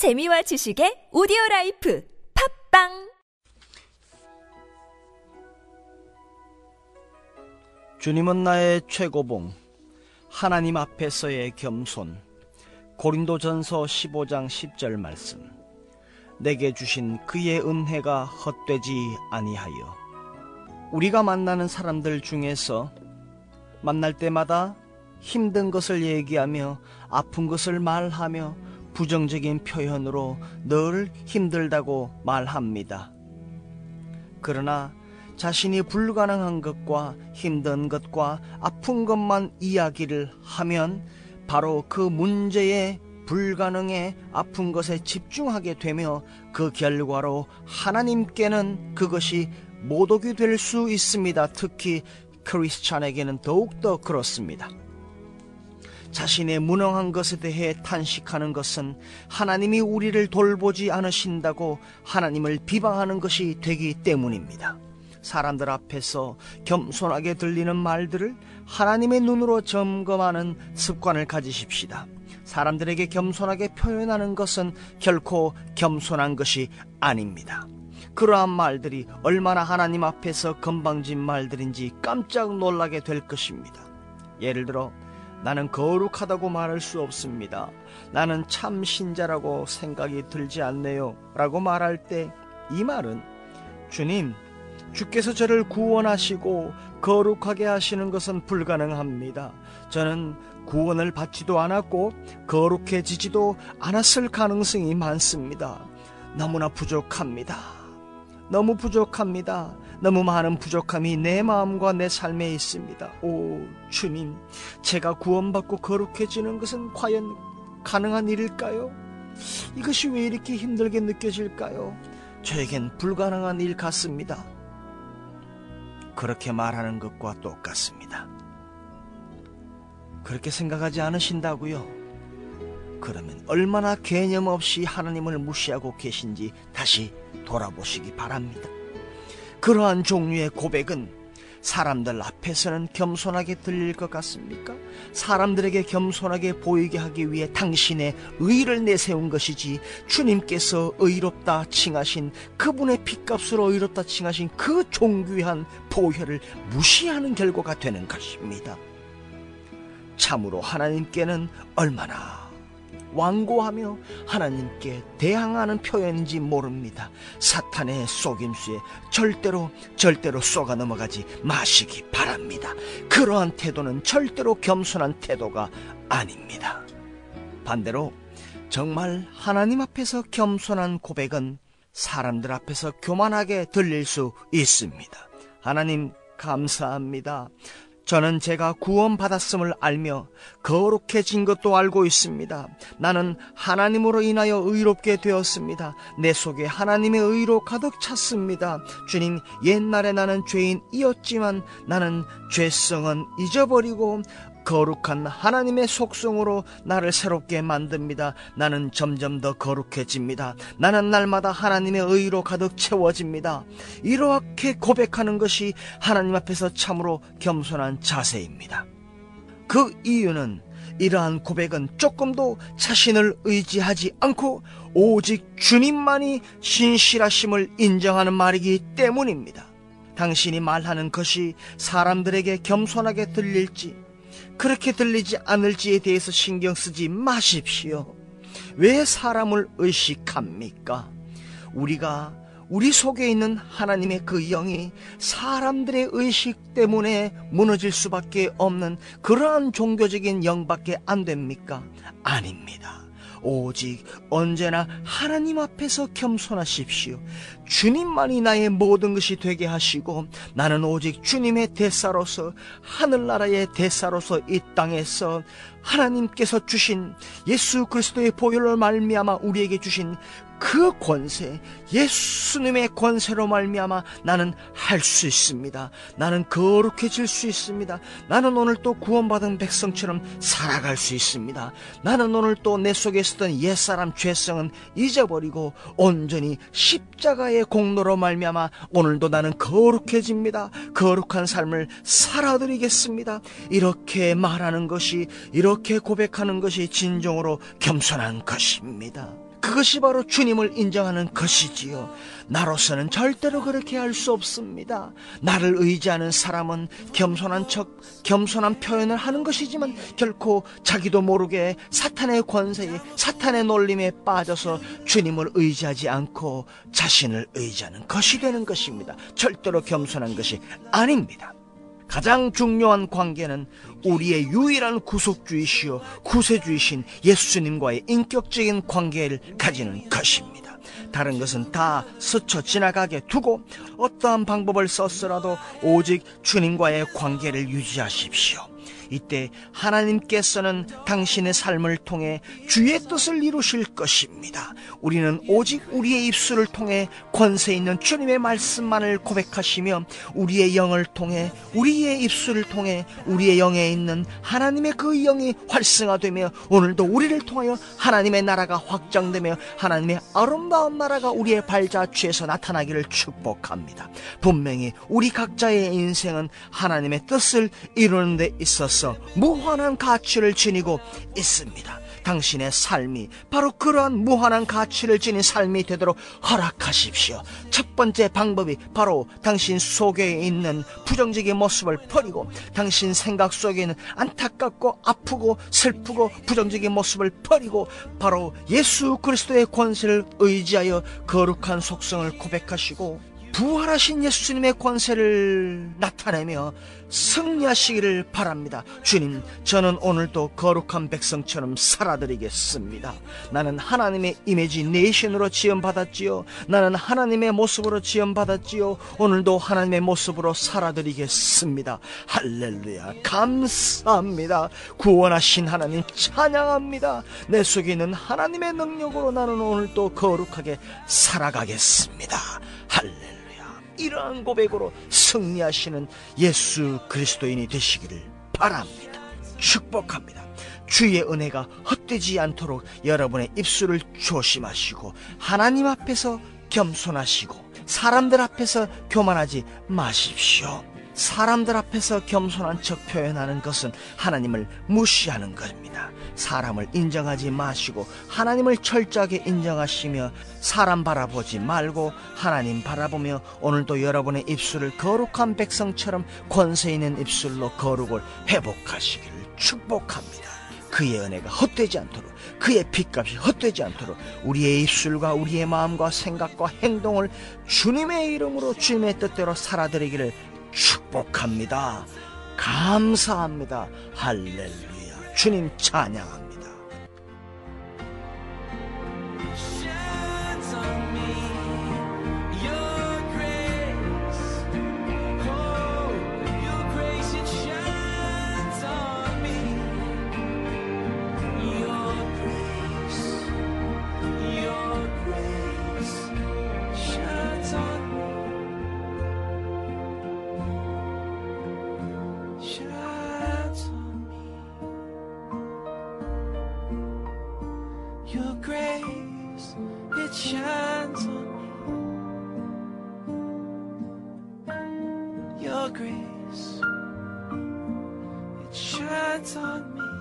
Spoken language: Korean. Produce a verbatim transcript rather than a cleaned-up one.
재미와 지식의 오디오라이프 팝빵. 주님은 나의 최고봉, 하나님 앞에서의 겸손. 고린도전서 십오 장 십 절 말씀. 내게 주신 그의 은혜가 헛되지 아니하여. 우리가 만나는 사람들 중에서 만날 때마다 힘든 것을 얘기하며 아픈 것을 말하며 부정적인 표현으로 늘 힘들다고 말합니다. 그러나 자신이 불가능한 것과 힘든 것과 아픈 것만 이야기를 하면 바로 그 문제의 불가능의 아픈 것에 집중하게 되며 그 결과로 하나님께는 그것이 모독이 될 수 있습니다. 특히 크리스찬에게는 더욱더 그렇습니다. 자신의 무능한 것에 대해 탄식하는 것은 하나님이 우리를 돌보지 않으신다고 하나님을 비방하는 것이 되기 때문입니다. 사람들 앞에서 겸손하게 들리는 말들을 하나님의 눈으로 점검하는 습관을 가지십시다. 사람들에게 겸손하게 표현하는 것은 결코 겸손한 것이 아닙니다. 그러한 말들이 얼마나 하나님 앞에서 건방진 말들인지 깜짝 놀라게 될 것입니다. 예를 들어, 나는 거룩하다고 말할 수 없습니다. 나는 참 신자라고 생각이 들지 않네요. 라고 말할 때, 이 말은 주님, 주께서 저를 구원하시고 거룩하게 하시는 것은 불가능합니다. 저는 구원을 받지도 않았고 거룩해지지도 않았을 가능성이 많습니다. 너무나 부족합니다. 너무 부족합니다. 너무 많은 부족함이 내 마음과 내 삶에 있습니다. 오 주님, 제가 구원받고 거룩해지는 것은 과연 가능한 일일까요? 이것이 왜 이렇게 힘들게 느껴질까요? 저에겐 불가능한 일 같습니다. 그렇게 말하는 것과 똑같습니다. 그렇게 생각하지 않으신다고요? 그러면 얼마나 개념 없이 하나님을 무시하고 계신지 다시 돌아보시기 바랍니다. 그러한 종류의 고백은 사람들 앞에서는 겸손하게 들릴 것 같습니까? 사람들에게 겸손하게 보이게 하기 위해 당신의 의의를 내세운 것이지, 주님께서 의롭다 칭하신, 그분의 핏값으로 의롭다 칭하신 그 존귀한 보혈을 무시하는 결과가 되는 것입니다. 참으로 하나님께는 얼마나 완고하며 하나님께 대항하는 표현인지 모릅니다. 사탄의 속임수에 절대로 절대로 속아 넘어가지 마시기 바랍니다. 그러한 태도는 절대로 겸손한 태도가 아닙니다. 반대로 정말 하나님 앞에서 겸손한 고백은 사람들 앞에서 교만하게 들릴 수 있습니다. 하나님, 감사합니다. 저는 제가 구원받았음을 알며 거룩해진 것도 알고 있습니다. 나는 하나님으로 인하여 의롭게 되었습니다. 내 속에 하나님의 의로 가득 찼습니다. 주님, 옛날에 나는 죄인이었지만 나는 죄성은 잊어버리고 거룩한 하나님의 속성으로 나를 새롭게 만듭니다. 나는 점점 더 거룩해집니다. 나는 날마다 하나님의 의로 가득 채워집니다. 이렇게 고백하는 것이 하나님 앞에서 참으로 겸손한 자세입니다. 그 이유는 이러한 고백은 조금도 자신을 의지하지 않고 오직 주님만이 신실하심을 인정하는 말이기 때문입니다. 당신이 말하는 것이 사람들에게 겸손하게 들릴지 그렇게 들리지 않을지에 대해서 신경 쓰지 마십시오. 왜 사람을 의식합니까? 우리가 우리 속에 있는 하나님의 그 영이 사람들의 의식 때문에 무너질 수밖에 없는 그러한 종교적인 영밖에 안 됩니까? 아닙니다. 오직 언제나 하나님 앞에서 겸손하십시오. 주님만이 나의 모든 것이 되게 하시고 나는 오직 주님의 대사로서, 하늘나라의 대사로서 이 땅에서 하나님께서 주신 예수 그리스도의 보혈로 말미암아 우리에게 주신 그 권세, 예수님의 권세로 말미암아 나는 할 수 있습니다. 나는 거룩해질 수 있습니다. 나는 오늘 또 구원받은 백성처럼 살아갈 수 있습니다. 나는 오늘 또 내 속에 있었던 옛사람 죄성은 잊어버리고 온전히 십자가의 공로로 말미암아 오늘도 나는 거룩해집니다. 거룩한 삶을 살아드리겠습니다. 이렇게 말하는 것이, 이렇게 고백하는 것이 진정으로 겸손한 것입니다. 그것이 바로 주님을 인정하는 것이지요. 나로서는 절대로 그렇게 할 수 없습니다. 나를 의지하는 사람은 겸손한 척, 겸손한 표현을 하는 것이지만 결코 자기도 모르게 사탄의 권세에, 사탄의 놀림에 빠져서 주님을 의지하지 않고 자신을 의지하는 것이 되는 것입니다. 절대로 겸손한 것이 아닙니다. 가장 중요한 관계는 우리의 유일한 구속주이시오 구세주이신 예수님과의 인격적인 관계를 가지는 것입니다. 다른 것은 다 스쳐 지나가게 두고 어떠한 방법을 썼으라도 오직 주님과의 관계를 유지하십시오. 이때 하나님께서는 당신의 삶을 통해 주의 뜻을 이루실 것입니다. 우리는 오직 우리의 입술을 통해 권세 있는 주님의 말씀만을 고백하시며 우리의 영을 통해, 우리의 입술을 통해 우리의 영에 있는 하나님의 그 영이 활성화되며 오늘도 우리를 통하여 하나님의 나라가 확장되며 하나님의 아름다운 나라가 우리의 발자취에서 나타나기를 축복합니다. 분명히 우리 각자의 인생은 하나님의 뜻을 이루는 데 있어서 무한한 가치를 지니고 있습니다. 당신의 삶이 바로 그러한 무한한 가치를 지닌 삶이 되도록 허락하십시오. 첫 번째 방법이 바로 당신 속에 있는 부정적인 모습을 버리고 당신 생각 속에 있는 안타깝고 아프고 슬프고 부정적인 모습을 버리고 바로 예수 그리스도의 권세를 의지하여 거룩한 속성을 고백하시고 부활하신 예수님의 권세를 나타내며 승리하시기를 바랍니다. 주님, 저는 오늘도 거룩한 백성처럼 살아드리겠습니다. 나는 하나님의 이미지 내신으로 지음받았지요. 나는 하나님의 모습으로 지음받았지요. 오늘도 하나님의 모습으로 살아드리겠습니다. 할렐루야, 감사합니다. 구원하신 하나님 찬양합니다. 내 속에 있는 하나님의 능력으로 나는 오늘도 거룩하게 살아가겠습니다. 할렐루야. 이러한 고백으로 승리하시는 예수 그리스도인이 되시기를 바랍니다. 축복합니다. 주의 은혜가 헛되지 않도록 여러분의 입술을 조심하시고 하나님 앞에서 겸손하시고 사람들 앞에서 교만하지 마십시오. 사람들 앞에서 겸손한 척 표현하는 것은 하나님을 무시하는 것입니다. 사람을 인정하지 마시고 하나님을 철저하게 인정하시며 사람 바라보지 말고 하나님 바라보며 오늘도 여러분의 입술을 거룩한 백성처럼 권세 있는 입술로 거룩을 회복하시기를 축복합니다. 그의 은혜가 헛되지 않도록, 그의 핏값이 헛되지 않도록 우리의 입술과 우리의 마음과 생각과 행동을 주님의 이름으로 주님의 뜻대로 살아드리기를 축복합니다. 감사합니다. 할렐루야. 주님 찬양합니다. Your grace, it shines on me.